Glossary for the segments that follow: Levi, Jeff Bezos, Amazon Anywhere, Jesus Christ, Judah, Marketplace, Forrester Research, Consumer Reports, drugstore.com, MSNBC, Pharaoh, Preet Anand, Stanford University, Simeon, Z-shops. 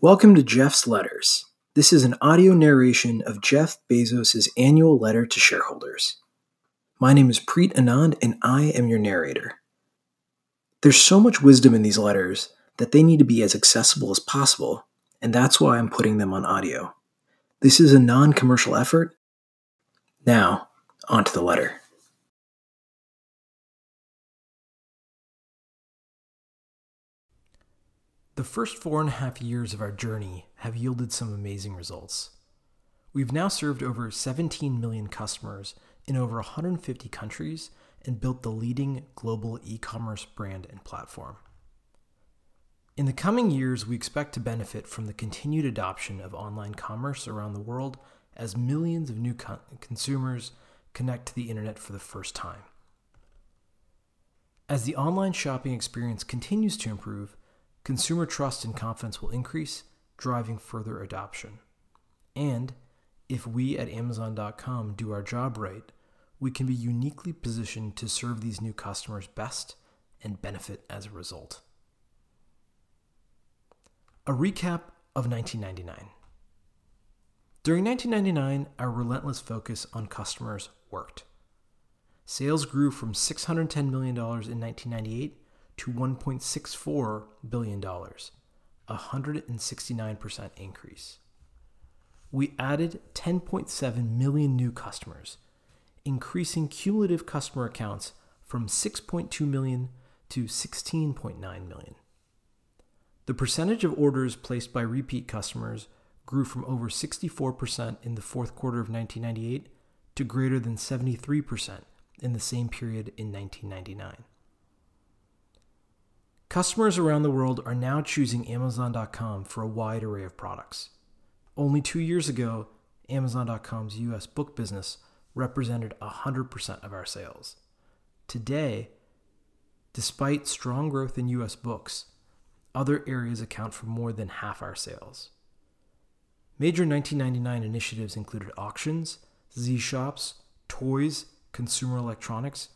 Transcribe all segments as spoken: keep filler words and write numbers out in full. Welcome to Jeff's Letters. This is an audio narration of Jeff Bezos' annual letter to shareholders. My name is Preet Anand, and I am your narrator. There's so much wisdom in these letters that they need to be as accessible as possible, and that's why I'm putting them on audio. This is a non-commercial effort. Now, on to the letter. The first four and a half years of our journey have yielded some amazing results. We've now served over seventeen million customers in over one hundred fifty countries and built the leading global e-commerce brand and platform. In the coming years, we expect to benefit from the continued adoption of online commerce around the world as millions of new con- consumers connect to the internet for the first time. As the online shopping experience continues to improve, consumer trust and confidence will increase, driving further adoption. And if we at Amazon dot com do our job right, we can be uniquely positioned to serve these new customers best and benefit as a result. A recap of nineteen ninety-nine. During nineteen ninety-nine, our relentless focus on customers worked. Sales grew from six hundred ten million dollars in nineteen ninety-eight to one point six four billion dollars, a one hundred sixty-nine percent increase. We added ten point seven million new customers, increasing cumulative customer accounts from six point two million to sixteen point nine million. The percentage of orders placed by repeat customers grew from over sixty-four percent in the fourth quarter of nineteen ninety-eight to greater than seventy-three percent in the same period in nineteen ninety-nine. Customers around the world are now choosing Amazon dot com for a wide array of products. Only two years ago, Amazon dot com's U S book business represented one hundred percent of our sales. Today, despite strong growth in U S books, other areas account for more than half our sales. Major nineteen ninety-nine initiatives included auctions, Z-shops, toys, consumer electronics,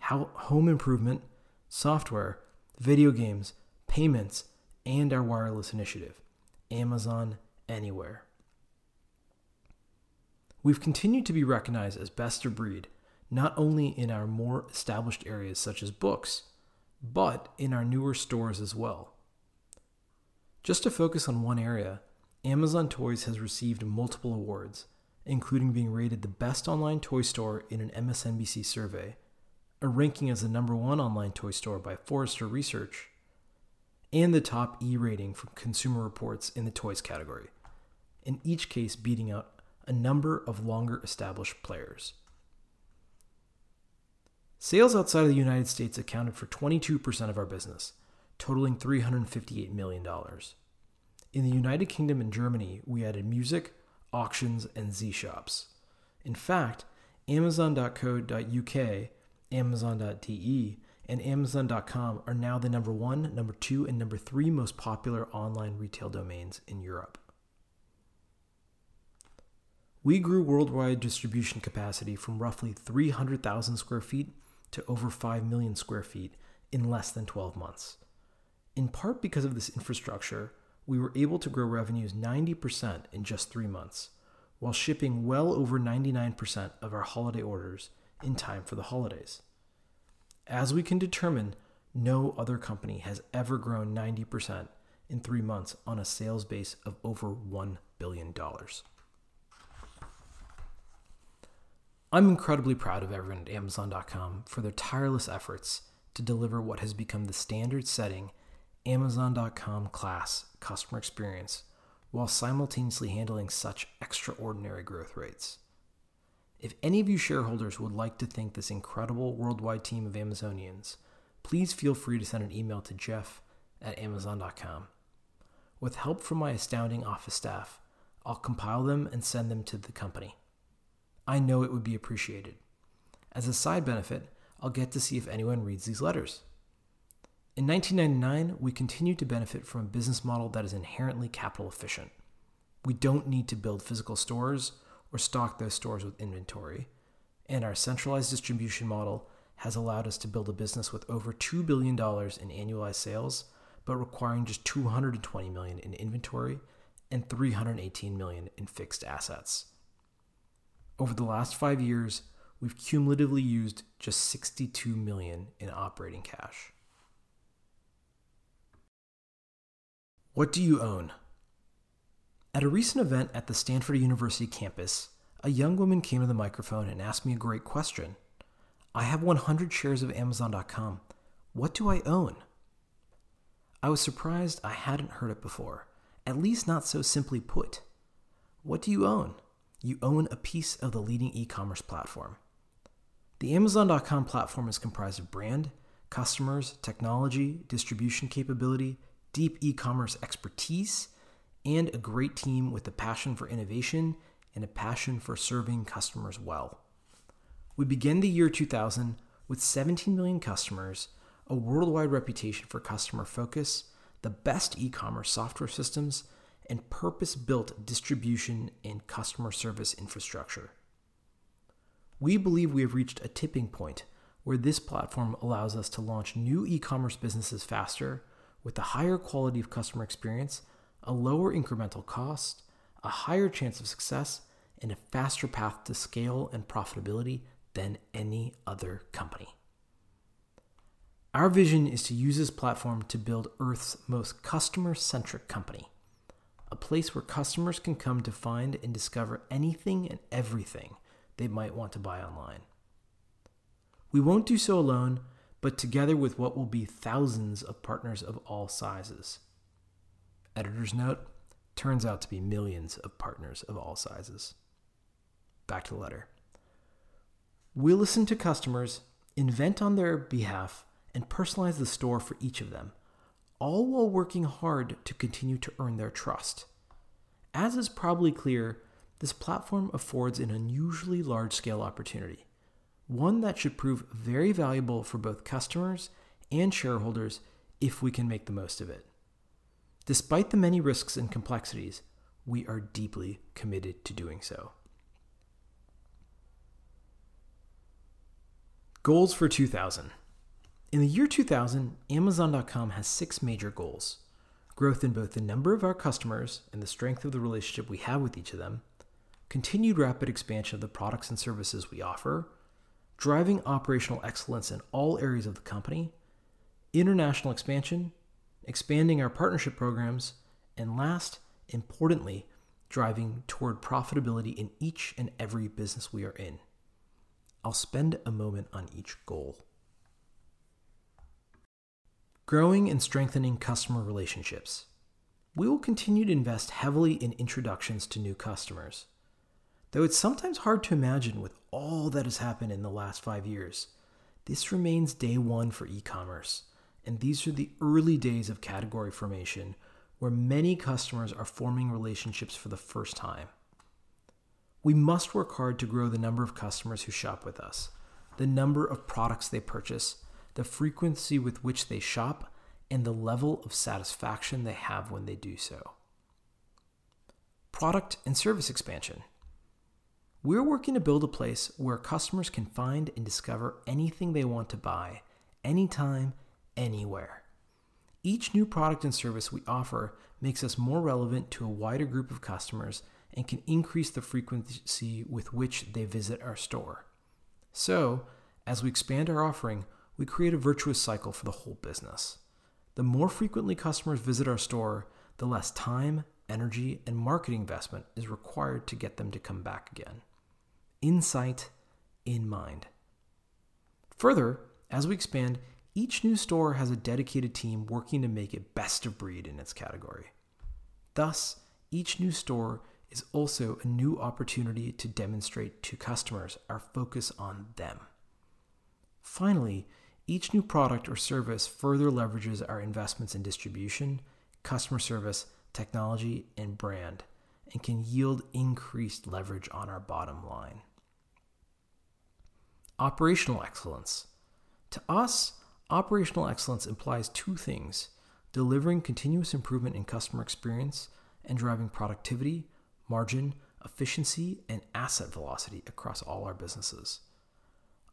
home improvement, software, video games, payments, and our wireless initiative, Amazon Anywhere. We've continued to be recognized as best of breed, not only in our more established areas such as books, but in our newer stores as well. Just to focus on one area, Amazon Toys has received multiple awards, including being rated the best online toy store in an M S N B C survey, a ranking as the number one online toy store by Forrester Research, and the top E rating from Consumer Reports in the toys category, in each case beating out a number of longer established players. Sales outside of the United States accounted for twenty-two percent of our business, totaling three hundred fifty-eight million dollars. In the United Kingdom and Germany, we added music, auctions, and Z-shops. In fact, Amazon dot co dot U K, Amazon dot D E, and Amazon dot com are now the number one, number two, and number three most popular online retail domains in Europe. We grew worldwide distribution capacity from roughly three hundred thousand square feet to over five million square feet in less than twelve months. In part because of this infrastructure, we were able to grow revenues ninety percent in just three months, while shipping well over ninety-nine percent of our holiday orders in time for the holidays. As we can determine, no other company has ever grown ninety percent in three months on a sales base of over one billion dollars. I'm incredibly proud of everyone at Amazon dot com for their tireless efforts to deliver what has become the standard-setting Amazon dot com class customer experience while simultaneously handling such extraordinary growth rates. If any of you shareholders would like to thank this incredible worldwide team of Amazonians, please feel free to send an email to jeff at amazon dot com. With help from my astounding office staff, I'll compile them and send them to the company. I know it would be appreciated. As a side benefit, I'll get to see if anyone reads these letters. In nineteen ninety-nine, we continued to benefit from a business model that is inherently capital efficient. We don't need to build physical stores or stock those stores with inventory, and our centralized distribution model has allowed us to build a business with over two billion dollars in annualized sales but requiring just two hundred twenty million dollars in inventory and three hundred eighteen million dollars in fixed assets. Over the last five years, we've cumulatively used just sixty-two million dollars in operating cash. What do you own? At a recent event at the Stanford University campus, a young woman came to the microphone and asked me a great question. I have one hundred shares of Amazon dot com. What do I own? I was surprised I hadn't heard it before, at least not so simply put. What do you own? You own a piece of the leading e-commerce platform. The Amazon dot com platform is comprised of brand, customers, technology, distribution capability, deep e-commerce expertise, and a great team with a passion for innovation and a passion for serving customers well. We began the year two thousand with seventeen million customers, a worldwide reputation for customer focus, the best e-commerce software systems, and purpose-built distribution and customer service infrastructure. We believe we have reached a tipping point where this platform allows us to launch new e-commerce businesses faster with a higher quality of customer experience, a lower incremental cost, a higher chance of success, and a faster path to scale and profitability than any other company. Our vision is to use this platform to build Earth's most customer-centric company, a place where customers can come to find and discover anything and everything they might want to buy online. We won't do so alone, but together with what will be thousands of partners of all sizes. Editor's note, turns out to be millions of partners of all sizes. Back to the letter. We'll listen to customers, invent on their behalf, and personalize the store for each of them, all while working hard to continue to earn their trust. As is probably clear, this platform affords an unusually large-scale opportunity, one that should prove very valuable for both customers and shareholders if we can make the most of it. Despite the many risks and complexities, we are deeply committed to doing so. Goals for two thousand. In the year two thousand, Amazon dot com has six major goals: growth in both the number of our customers and the strength of the relationship we have with each of them, continued rapid expansion of the products and services we offer, driving operational excellence in all areas of the company, international expansion, expanding our partnership programs, and last, importantly, driving toward profitability in each and every business we are in. I'll spend a moment on each goal. Growing and strengthening customer relationships. We will continue to invest heavily in introductions to new customers. Though it's sometimes hard to imagine with all that has happened in the last five years, this remains day one for e-commerce. And these are the early days of category formation, where many customers are forming relationships for the first time. We must work hard to grow the number of customers who shop with us, the number of products they purchase, the frequency with which they shop, and the level of satisfaction they have when they do so. Product and service expansion. We're working to build a place where customers can find and discover anything they want to buy, anytime, anywhere. Each new product and service we offer makes us more relevant to a wider group of customers and can increase the frequency with which they visit our store. So, as we expand our offering, we create a virtuous cycle for the whole business. The more frequently customers visit our store, the less time, energy, and marketing investment is required to get them to come back again. In sight, in mind. Further, as we expand, each new store has a dedicated team working to make it best of breed in its category. Thus, each new store is also a new opportunity to demonstrate to customers our focus on them. Finally, each new product or service further leverages our investments in distribution, customer service, technology, and brand, and can yield increased leverage on our bottom line. Operational excellence. To us, operational excellence implies two things: delivering continuous improvement in customer experience and driving productivity, margin, efficiency, and asset velocity across all our businesses.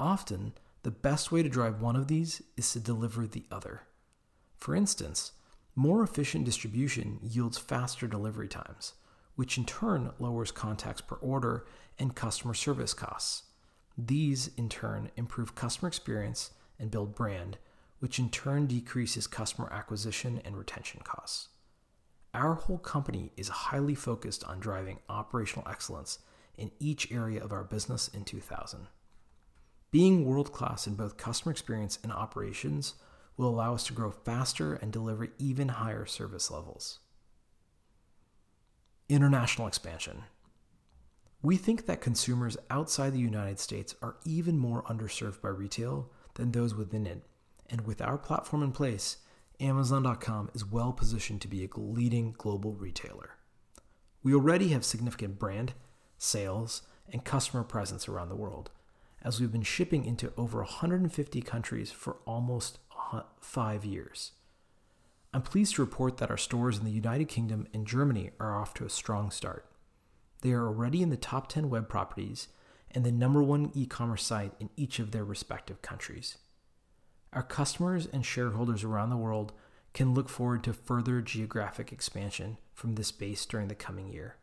Often, the best way to drive one of these is to deliver the other. For instance, More efficient distribution yields faster delivery times, which in turn lowers contacts per order and customer service costs. These, in turn, improve customer experience and build brand, which in turn decreases customer acquisition and retention costs. Our whole company is highly focused on driving operational excellence in each area of our business in two thousand. Being world-class in both customer experience and operations will allow us to grow faster and deliver even higher service levels. International expansion. We think that consumers outside the United States are even more underserved by retail than those within it, and with our platform in place, Amazon dot com is well positioned to be a leading global retailer. We already have significant brand, sales, and customer presence around the world, as we've been shipping into over one hundred fifty countries for almost five years. I'm pleased to report that our stores in the United Kingdom and Germany are off to a strong start. They are already in the top ten web properties and the number one e-commerce site in each of their respective countries. Our customers and shareholders around the world can look forward to further geographic expansion from this base during the coming year.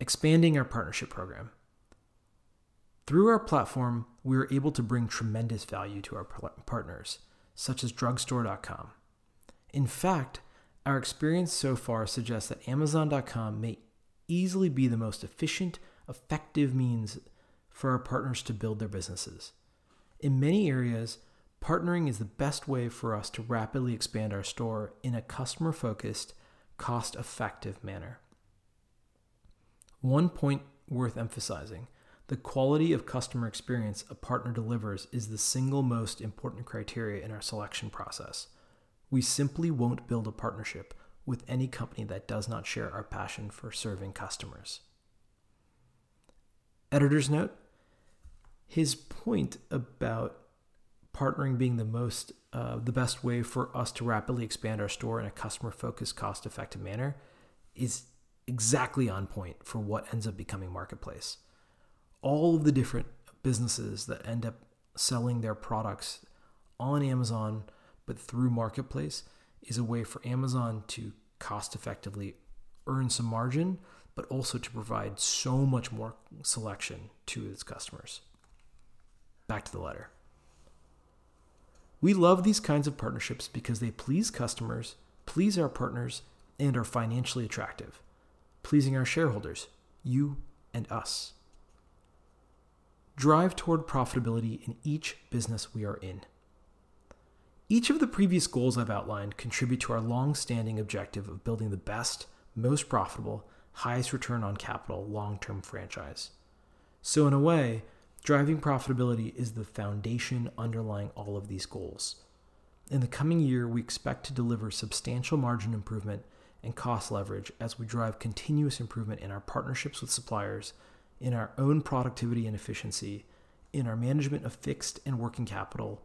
Expanding our partnership program. Through our platform, we are able to bring tremendous value to our partners, such as drugstore dot com. In fact, our experience so far suggests that Amazon dot com may easily be the most efficient, effective means for our partners to build their businesses. In many areas, partnering is the best way for us to rapidly expand our store in a customer-focused, cost-effective manner. One point worth emphasizing, the quality of customer experience a partner delivers is the single most important criteria in our selection process. We simply won't build a partnership with any company that does not share our passion for serving customers. Editor's note. His point about partnering being the most, uh, the best way for us to rapidly expand our store in a customer-focused, cost-effective manner is exactly on point for what ends up becoming Marketplace. All of the different businesses that end up selling their products on Amazon but through Marketplace is a way for Amazon to cost-effectively earn some margin, but also to provide so much more selection to its customers. Back to the letter. We love these kinds of partnerships because they please customers, please our partners, and are financially attractive, pleasing our shareholders, you and us. Drive toward profitability in each business we are in. Each of the previous goals I've outlined contribute to our long-standing objective of building the best, most profitable, highest return on capital long-term franchise. So in a way, driving profitability is the foundation underlying all of these goals. In the coming year, we expect to deliver substantial margin improvement and cost leverage as we drive continuous improvement in our partnerships with suppliers, in our own productivity and efficiency, in our management of fixed and working capital,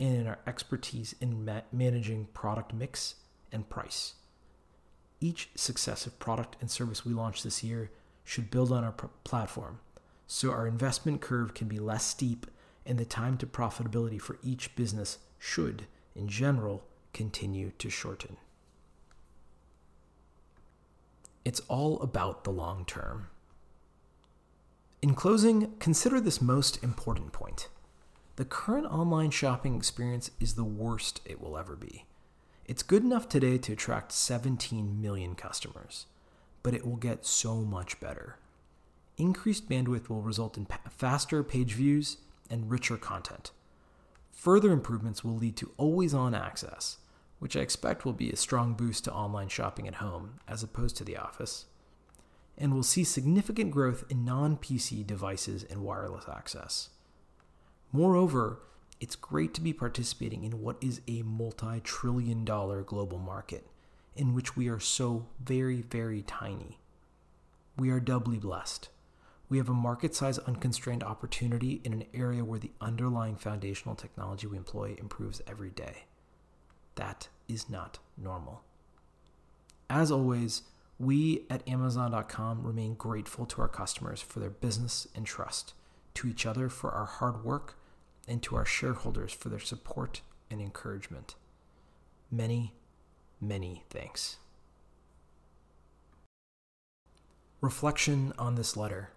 and in our expertise in ma- managing product mix and price. Each successive product and service we launch this year should build on our pr- platform, so our investment curve can be less steep and the time to profitability for each business should, in general, continue to shorten. It's all about the long term. In closing, consider this most important point. The current online shopping experience is the worst it will ever be. It's good enough today to attract seventeen million customers, but it will get so much better. Increased bandwidth will result in faster page views and richer content. Further improvements will lead to always-on access, which I expect will be a strong boost to online shopping at home as opposed to the office, and we'll see significant growth in non-P C devices and wireless access. Moreover, it's great to be participating in what is a multi-trillion dollar global market, in which we are so very, very tiny. We are doubly blessed. We have a market size unconstrained opportunity in an area where the underlying foundational technology we employ improves every day. That is not normal. As always, we at Amazon dot com remain grateful to our customers for their business and trust, to each other for our hard work, and to our shareholders for their support and encouragement. many, many thanks. Reflection on this letter.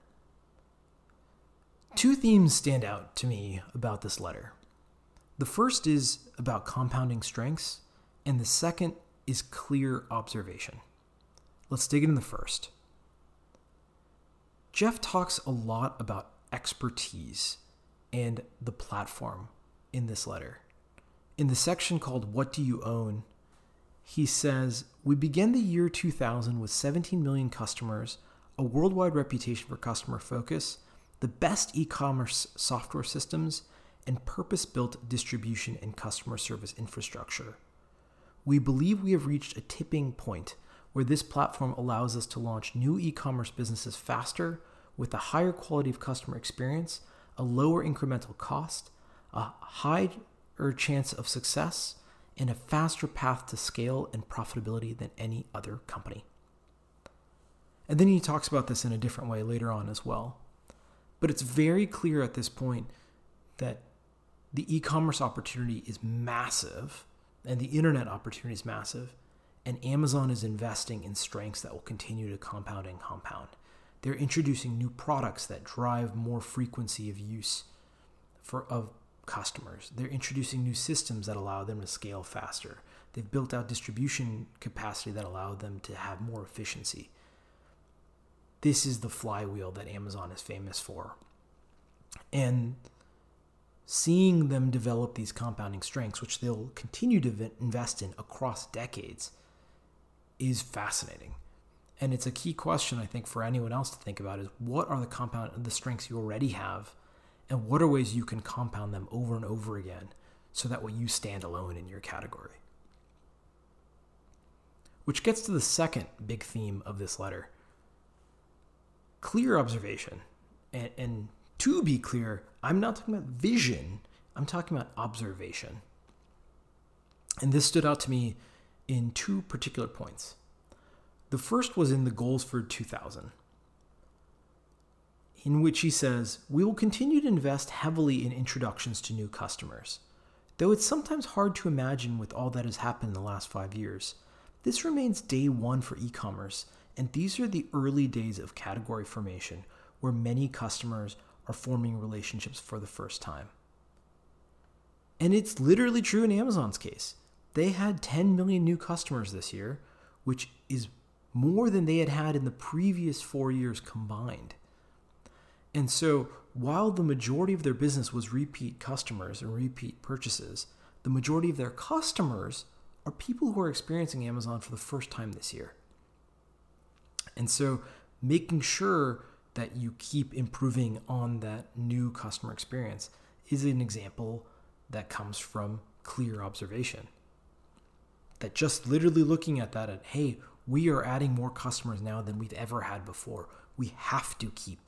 Two themes stand out to me about this letter. The first is about compounding strengths, and the second is clear observation. Let's dig into the first. Jeff talks a lot about expertise and the platform in this letter. In the section called What Do You Own? He says, we began the year two thousand with seventeen million customers, a worldwide reputation for customer focus, the best e-commerce software systems, and purpose-built distribution and customer service infrastructure. We believe we have reached a tipping point where this platform allows us to launch new e-commerce businesses faster with a higher quality of customer experience, a lower incremental cost, a higher chance of success, and a faster path to scale and profitability than any other company. And then he talks about this in a different way later on as well. But it's very clear at this point that the e-commerce opportunity is massive and the internet opportunity is massive, and Amazon is investing in strengths that will continue to compound and compound. They're introducing new products that drive more frequency of use for of customers. They're introducing new systems that allow them to scale faster. They've built out distribution capacity that allow them to have more efficiency. This is the flywheel that Amazon is famous for. And seeing them develop these compounding strengths, which they'll continue to invest in across decades, is fascinating. And it's a key question, I think, for anyone else to think about is what are the compound the strengths you already have, and what are ways you can compound them over and over again so that way you stand alone in your category. Which gets to the second big theme of this letter. Clear observation. And, and to be clear, I'm not talking about vision, I'm talking about observation. And this stood out to me in two particular points. The first was in the goals for two thousand, in which he says, we will continue to invest heavily in introductions to new customers. Though it's sometimes hard to imagine with all that has happened in the last five years, this remains day one for e-commerce, and these are the early days of category formation where many customers are forming relationships for the first time. And it's literally true in Amazon's case. They had ten million new customers this year, which is more than they had had in the previous four years combined. And so while the majority of their business was repeat customers and repeat purchases, the majority of their customers are people who are experiencing Amazon for the first time this year. And so making sure that you keep improving on that new customer experience is an example that comes from clear observation. That just literally looking at that and, hey, we are adding more customers now than we've ever had before. We have to keep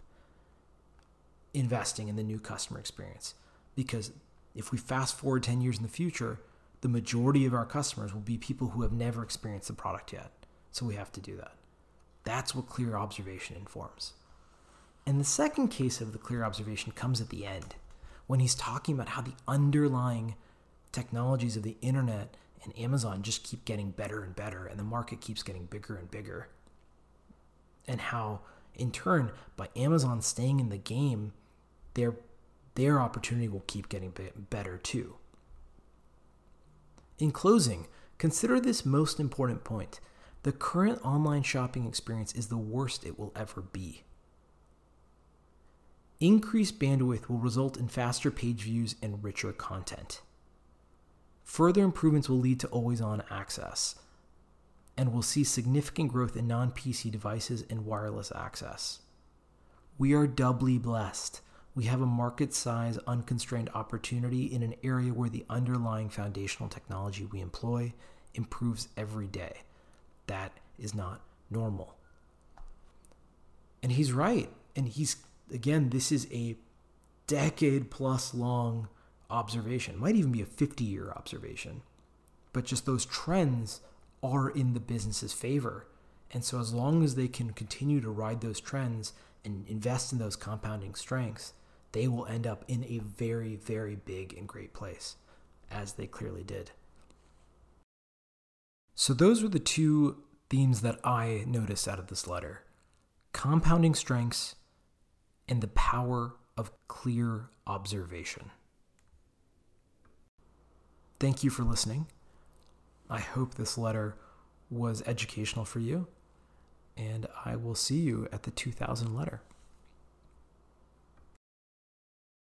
investing in the new customer experience because if we fast forward ten years in the future, the majority of our customers will be people who have never experienced the product yet. So we have to do that. That's what clear observation informs. And the second case of the clear observation comes at the end, when he's talking about how the underlying technologies of the internet and Amazon just keep getting better and better, and the market keeps getting bigger and bigger. And how, in turn, by Amazon staying in the game, their, their opportunity will keep getting better too. In closing, consider this most important point. The current online shopping experience is the worst it will ever be. Increased bandwidth will result in faster page views and richer content. Further improvements will lead to always-on access, and we'll see significant growth in non-P C devices and wireless access. We are doubly blessed. We have a market-size, unconstrained opportunity in an area where the underlying foundational technology we employ improves every day. That is not normal. And he's right. And he's, again, this is a decade-plus long observation. It might even be a fifty-year observation, but just those trends are in the business's favor. And so as long as they can continue to ride those trends and invest in those compounding strengths, they will end up in a very, very big and great place, as they clearly did. So those were the two themes that I noticed out of this letter: compounding strengths and the power of clear observation. Thank you for listening. I hope this letter was educational for you, and I will see you at the two thousand letter.